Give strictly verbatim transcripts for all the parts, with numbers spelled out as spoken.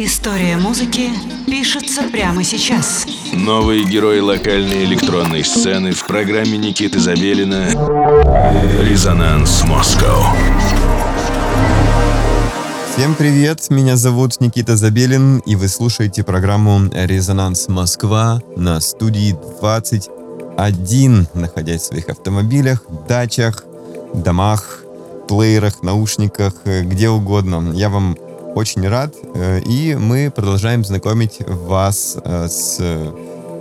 История музыки пишется прямо сейчас. Новые герои локальной электронной сцены в программе Никиты Забелина «Резонанс Москва». Всем привет, меня зовут Никита Забелин, и вы слушаете программу «Резонанс Москва» на студии двадцать один, находясь в своих автомобилях, дачах, домах, плеерах, наушниках, где угодно. Я вам очень рад, и мы продолжаем знакомить вас с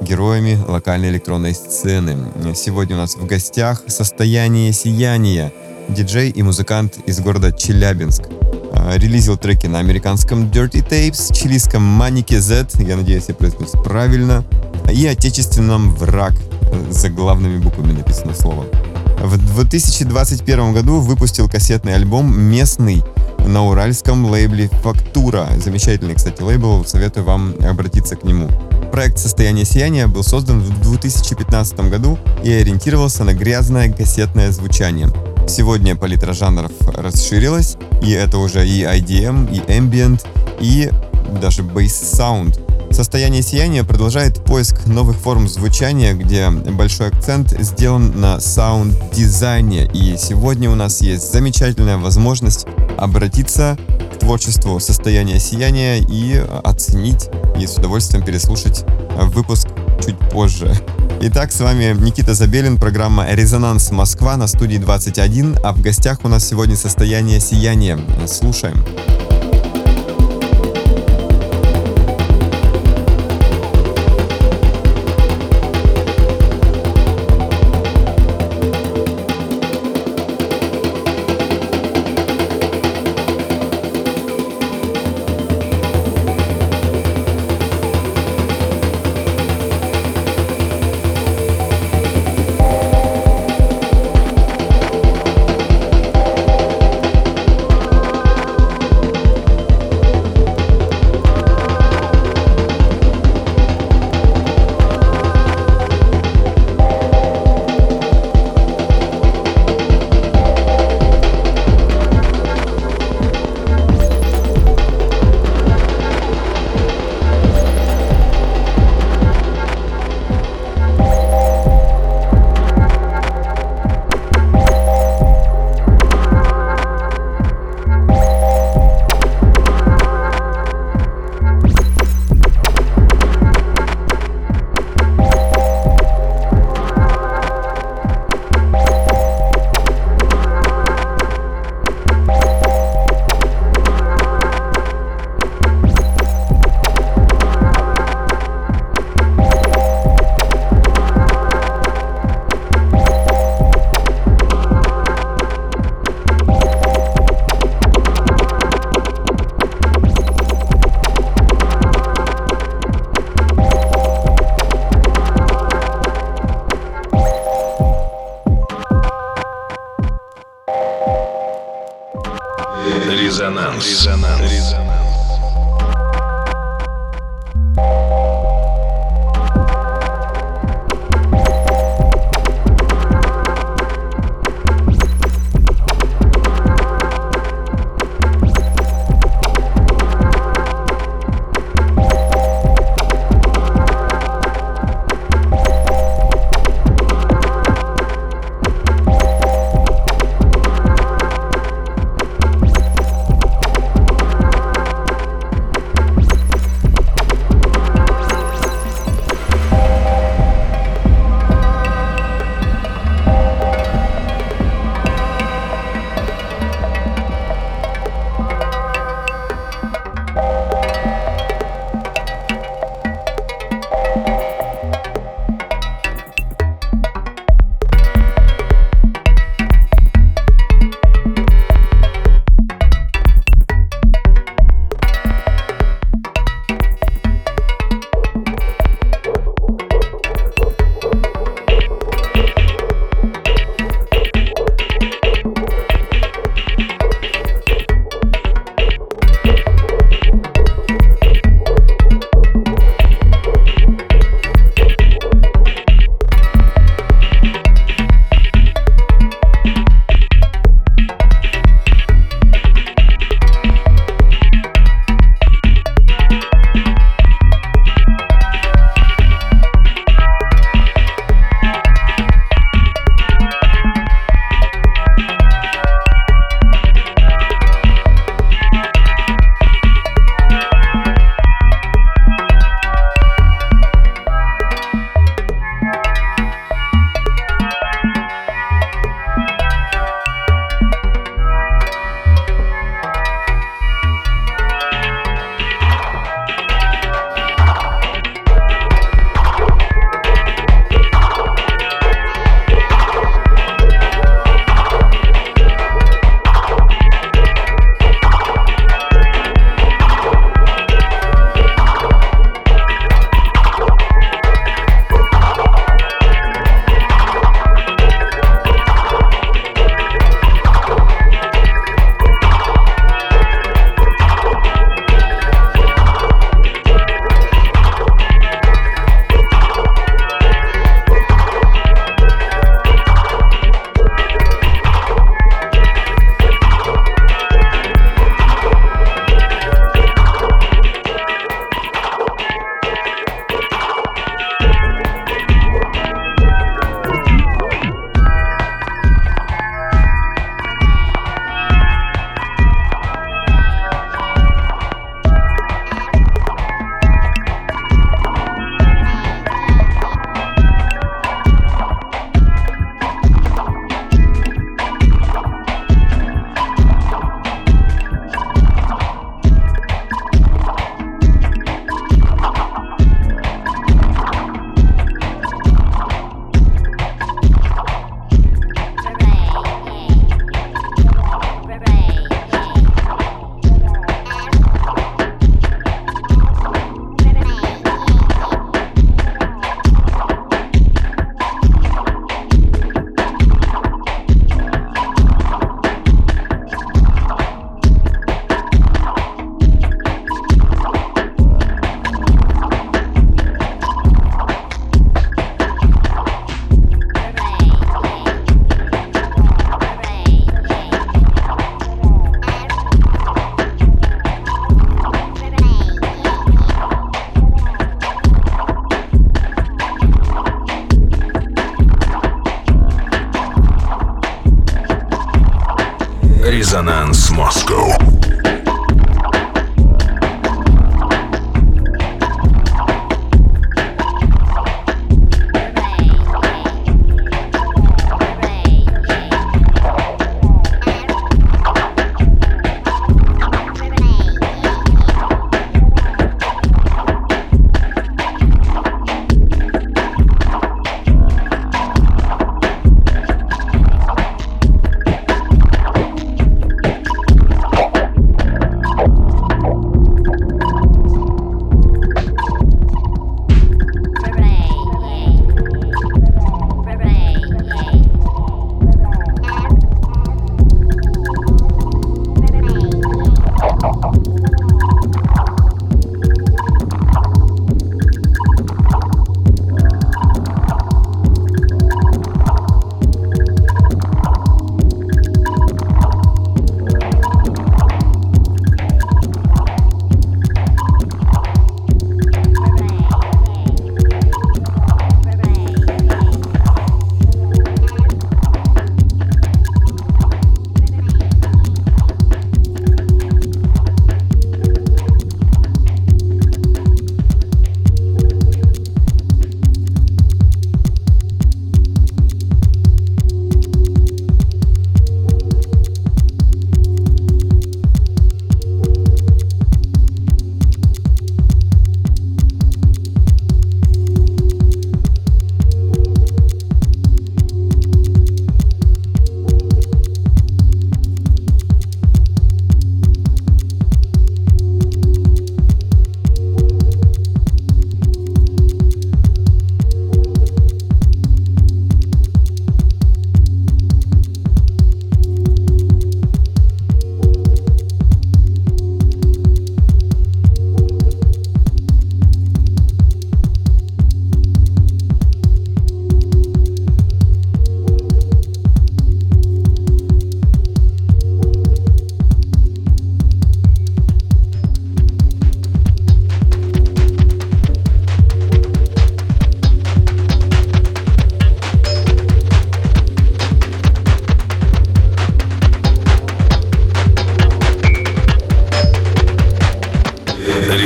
героями локальной электронной сцены. Сегодня у нас в гостях «Состояние сияния», диджей и музыкант из города Челябинск. Релизил треки на американском Dirty Tapes, чилийском Manike Z, я надеюсь, я произнесу правильно, и «Отечественном враг», за главными буквами написано слово. В две тысячи двадцать первом году выпустил кассетный альбом «Местный» на уральском лейбле «Фактура». Замечательный, кстати, лейбл, советую вам обратиться к нему. Проект «Состояние сияния» был создан в две тысячи пятнадцатом году и ориентировался на грязное кассетное звучание. Сегодня палитра жанров расширилась, и это уже и ай ди эм, и Ambient, и даже Bass Sound. «Состояние сияния» продолжает поиск новых форм звучания, где большой акцент сделан на саунд-дизайне. И сегодня у нас есть замечательная возможность обратиться к творчеству «Состояние сияния» и оценить, и с удовольствием переслушать выпуск чуть позже. Итак, с вами Никита Забелин, программа «Резонанс Москва» на студии двадцать один, а в гостях у нас сегодня «Состояние сияния». Слушаем.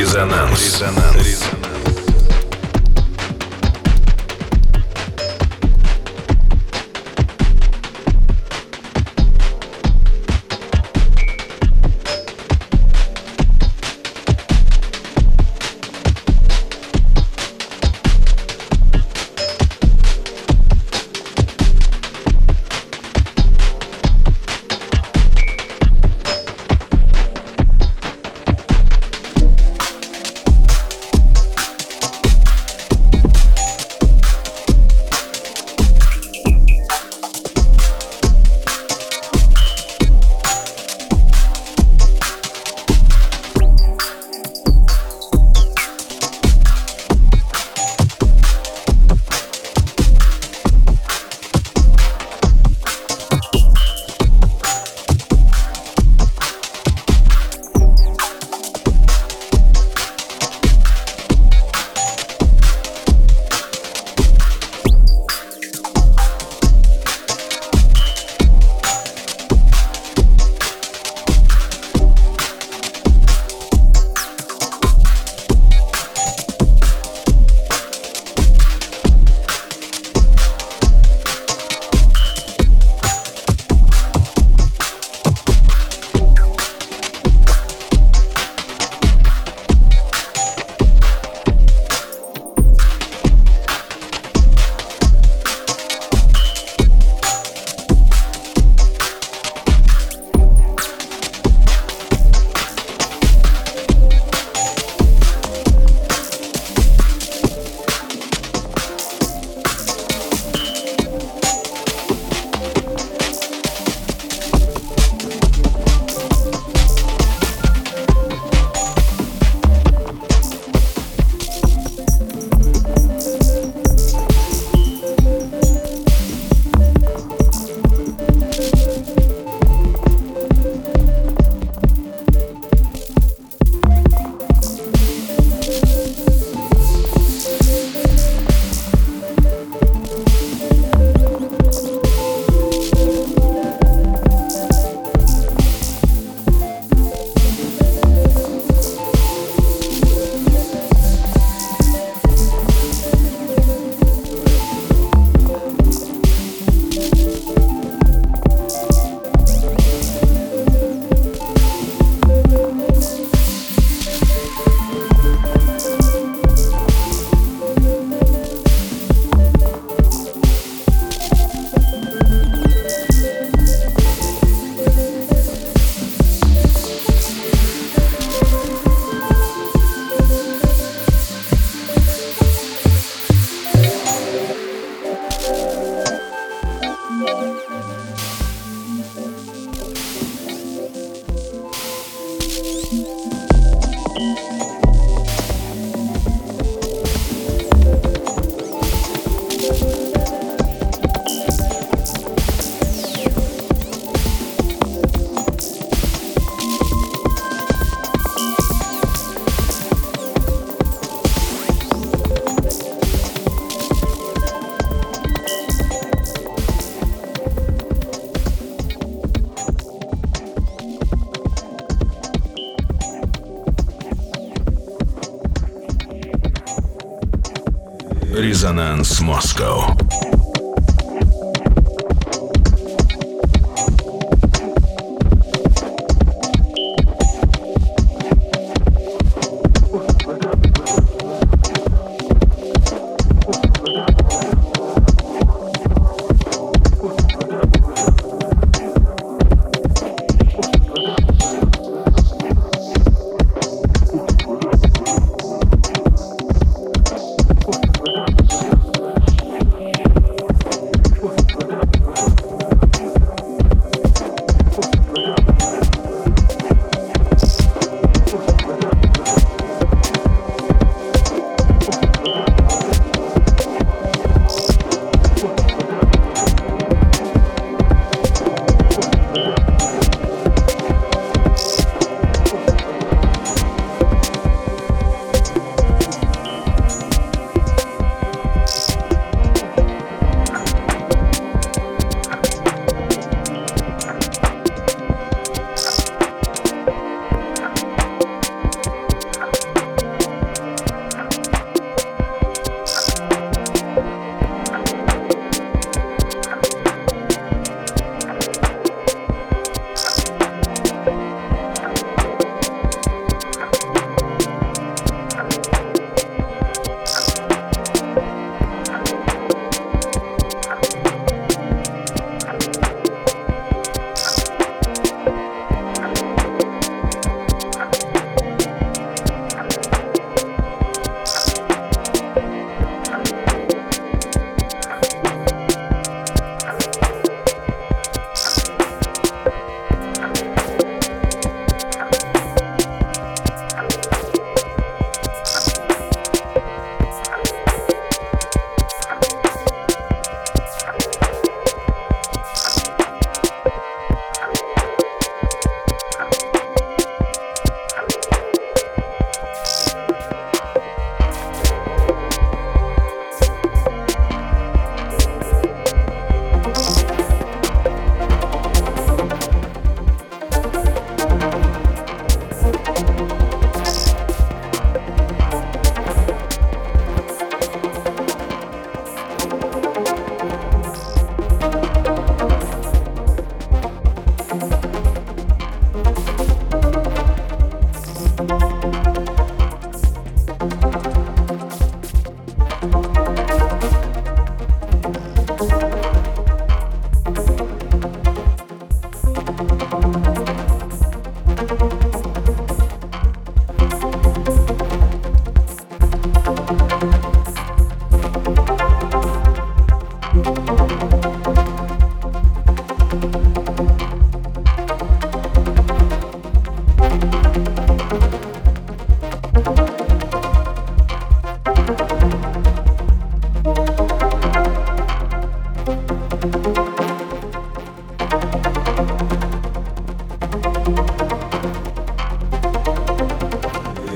Резонанс. Резонанс. Резонанс. Резонанс Москва.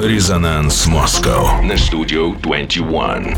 Резонанс Москва на Studio двадцать один.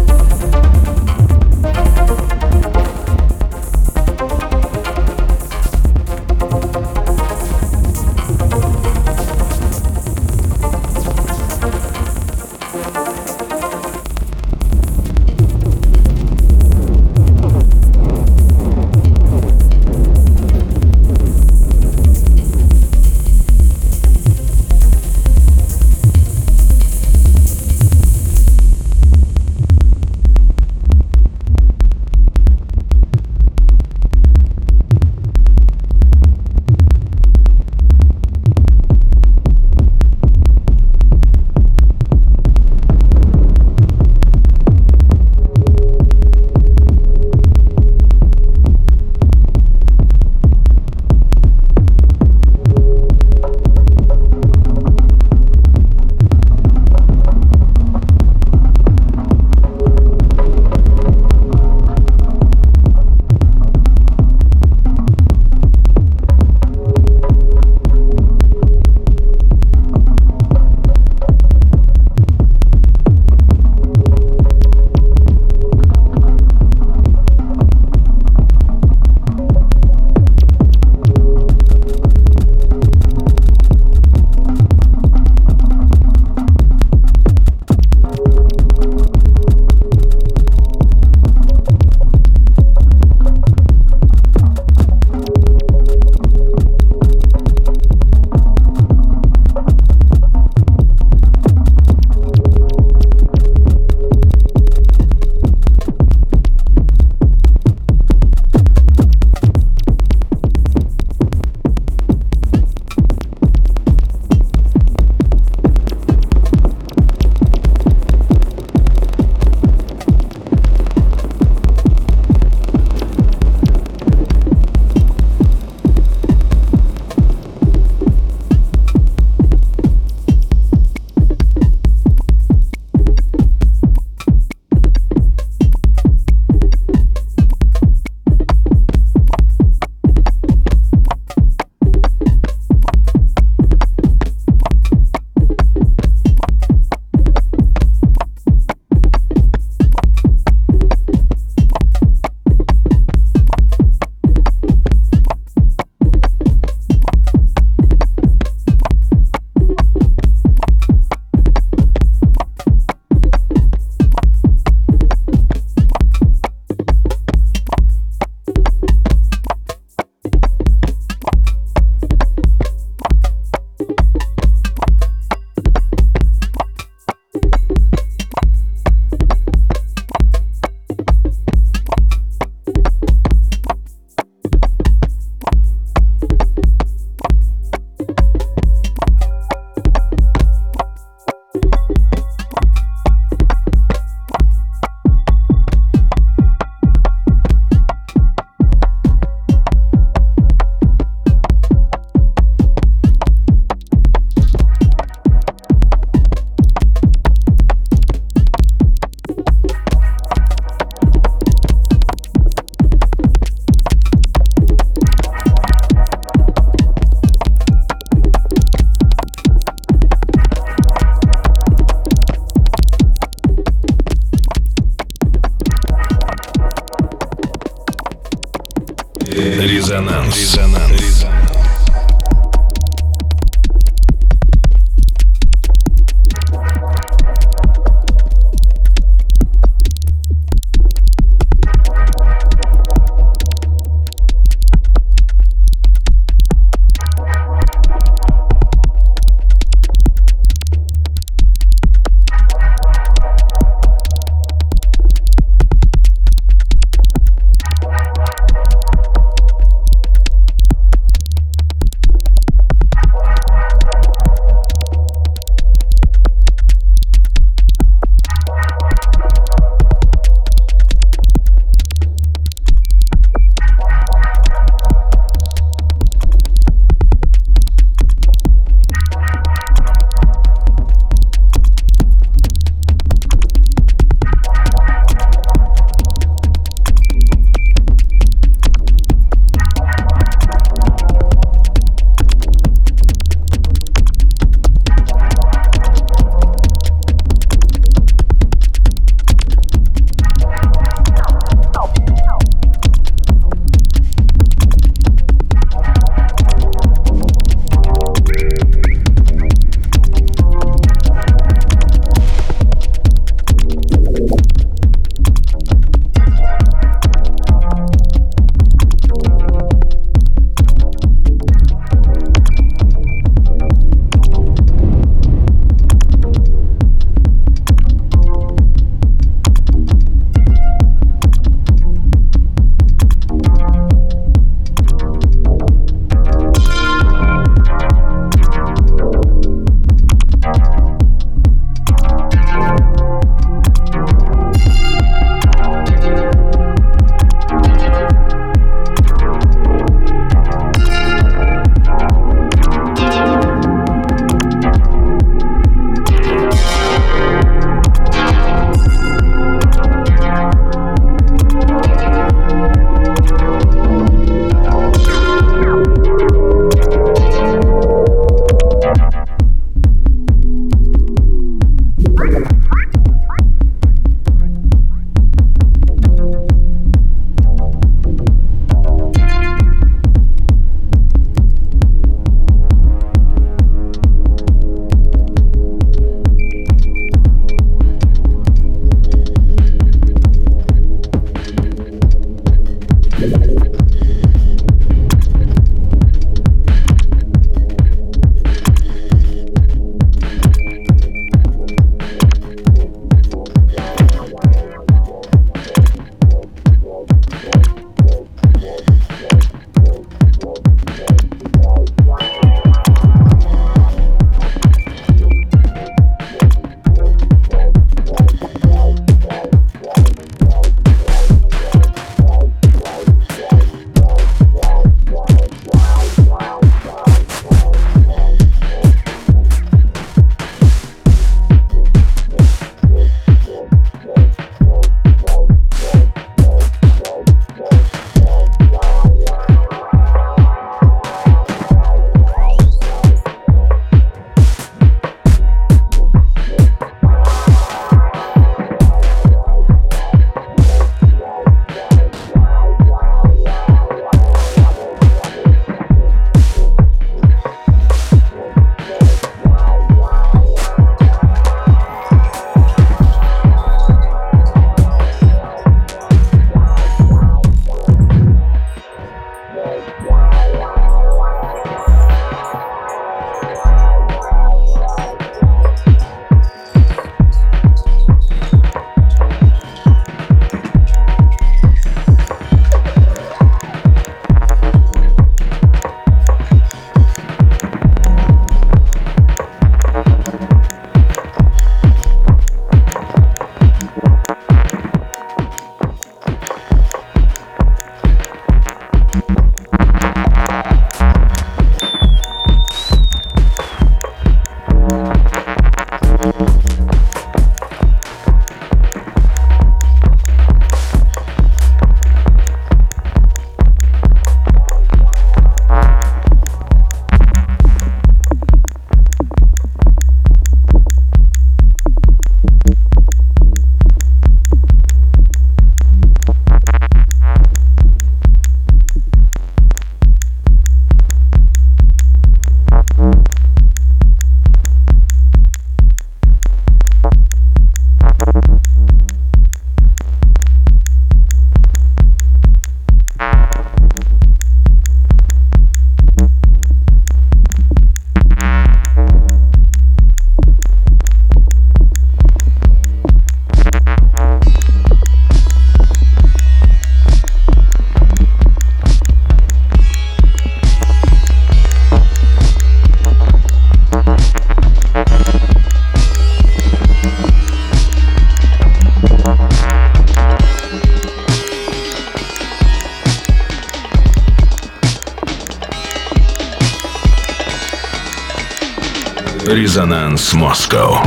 Резонанс Москва.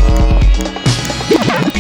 Thank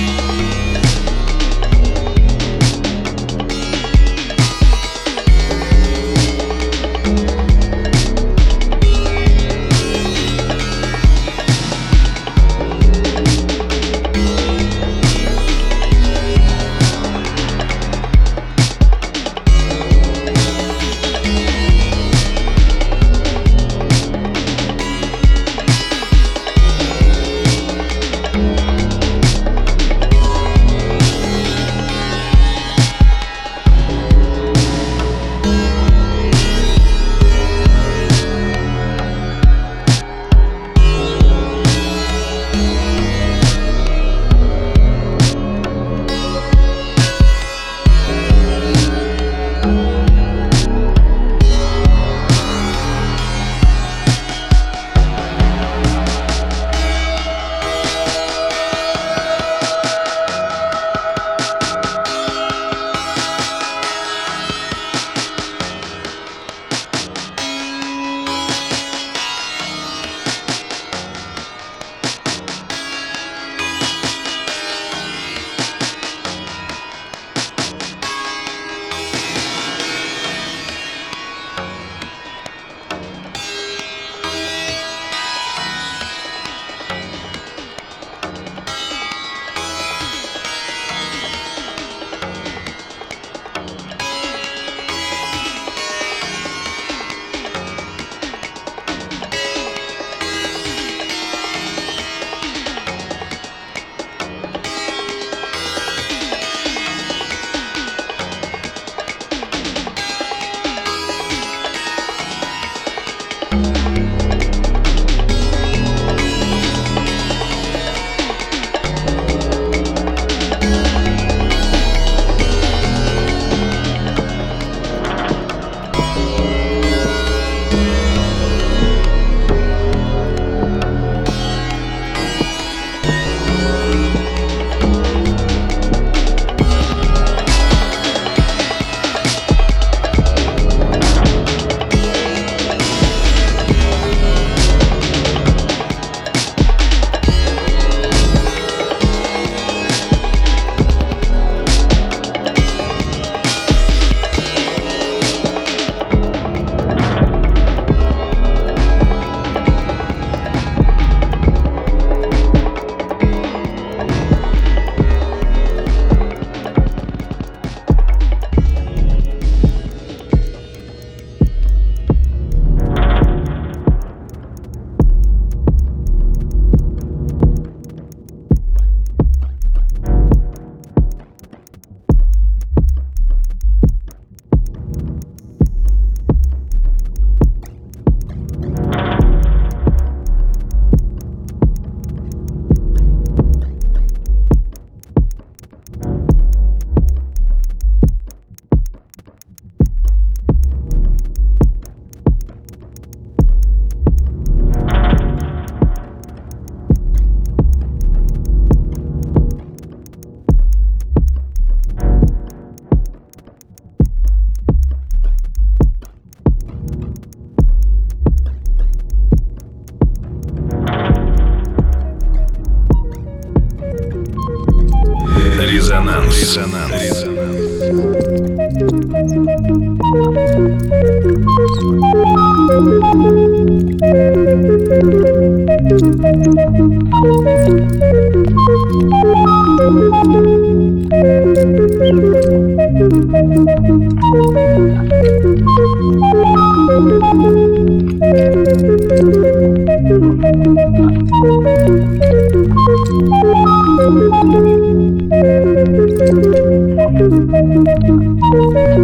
you.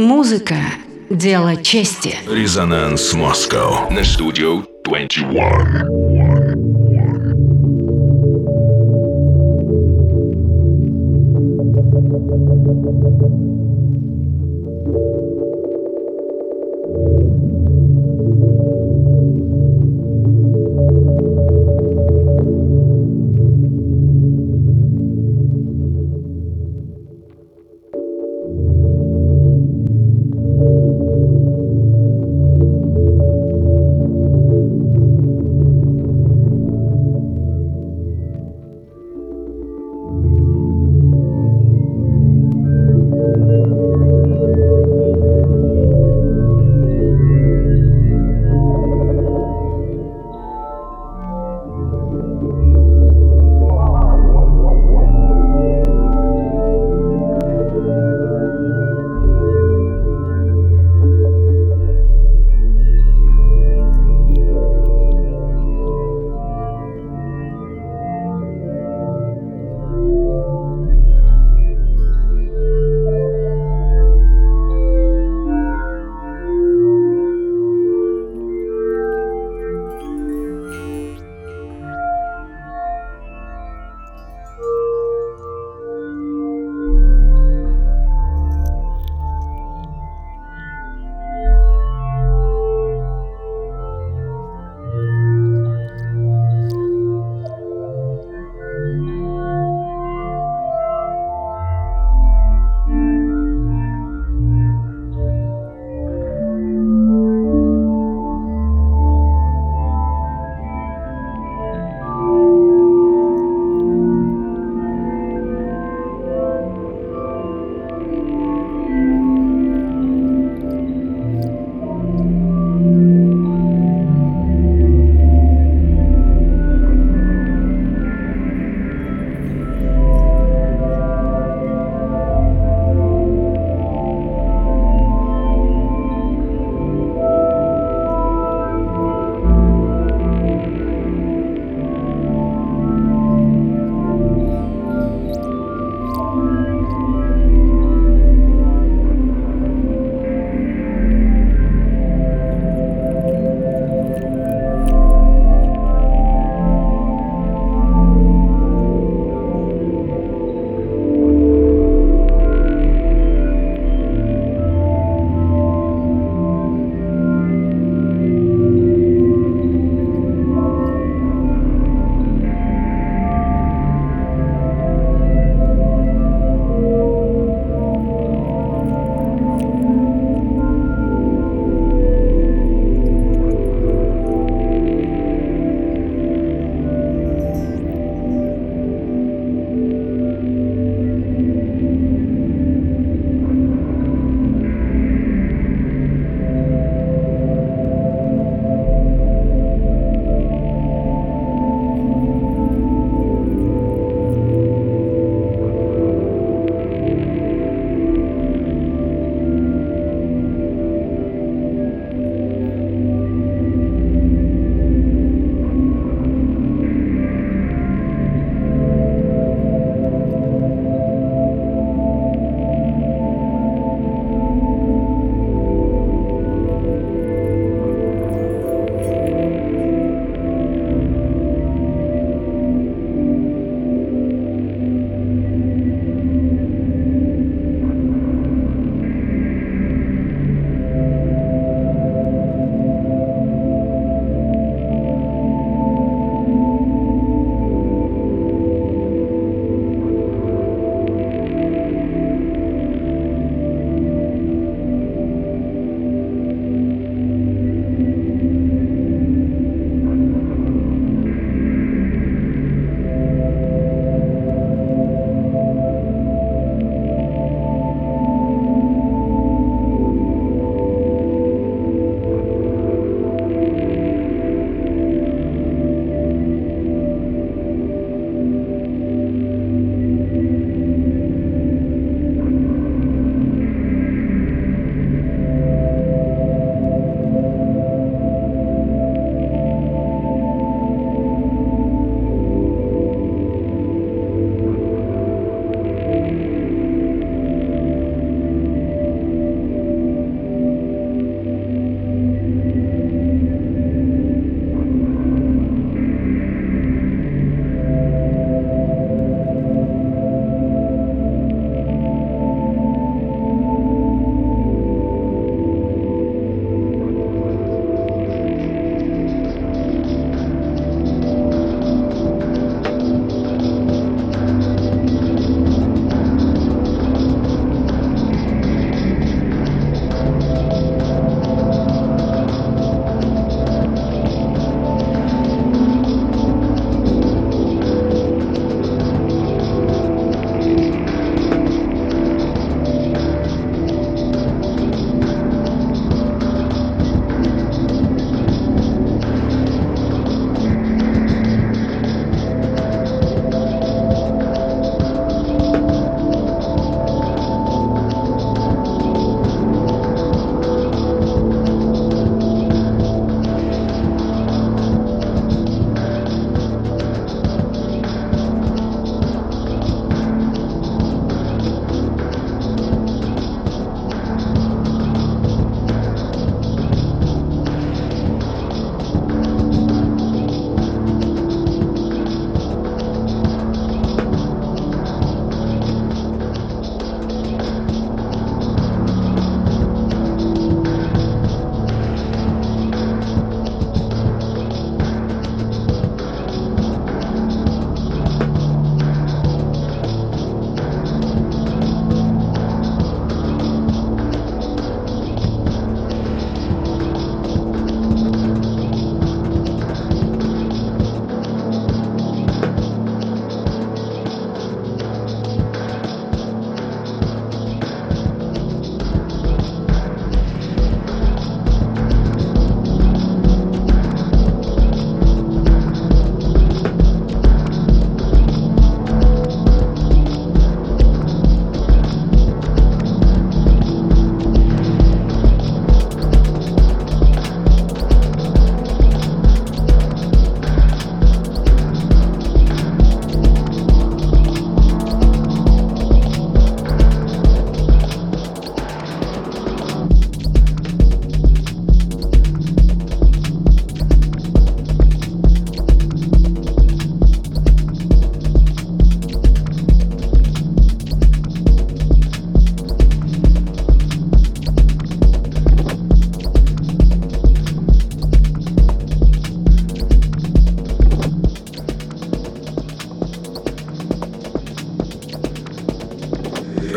Музыка – дело чести. Резонанс Москва на Studio двадцать один.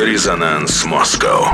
Резонанс Москва.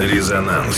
Резонанс.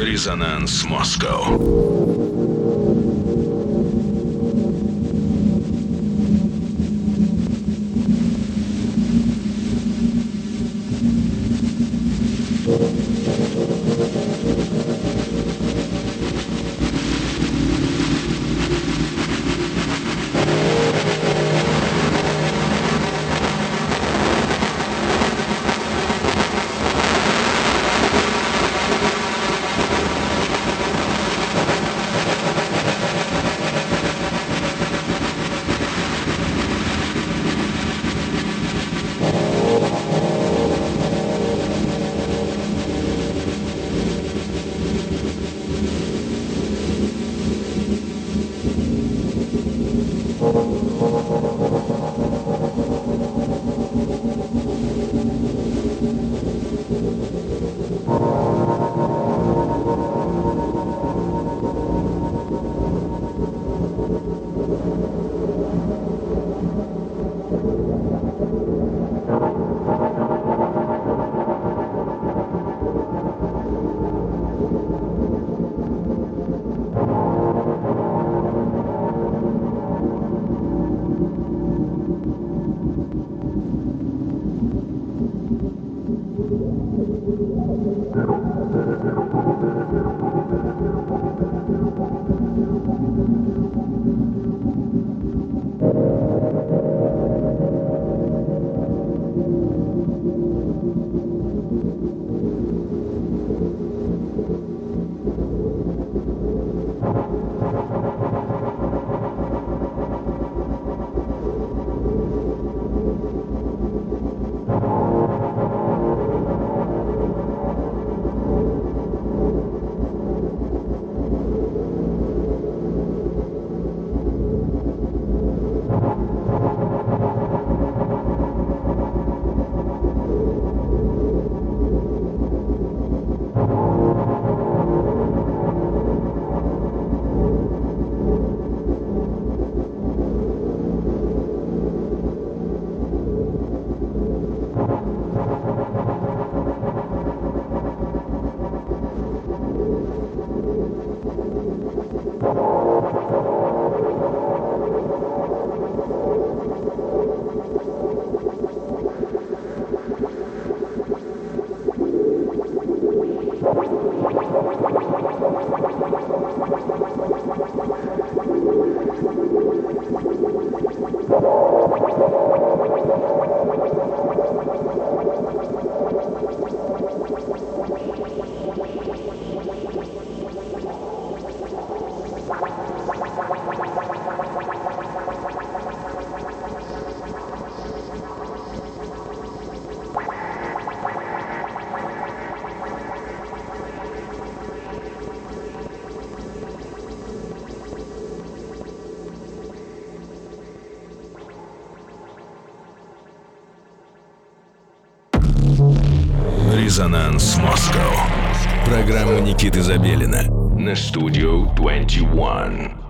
Резонанс Москва. Резонанс Москва. Программа Никиты Забелина на Studio двадцать один.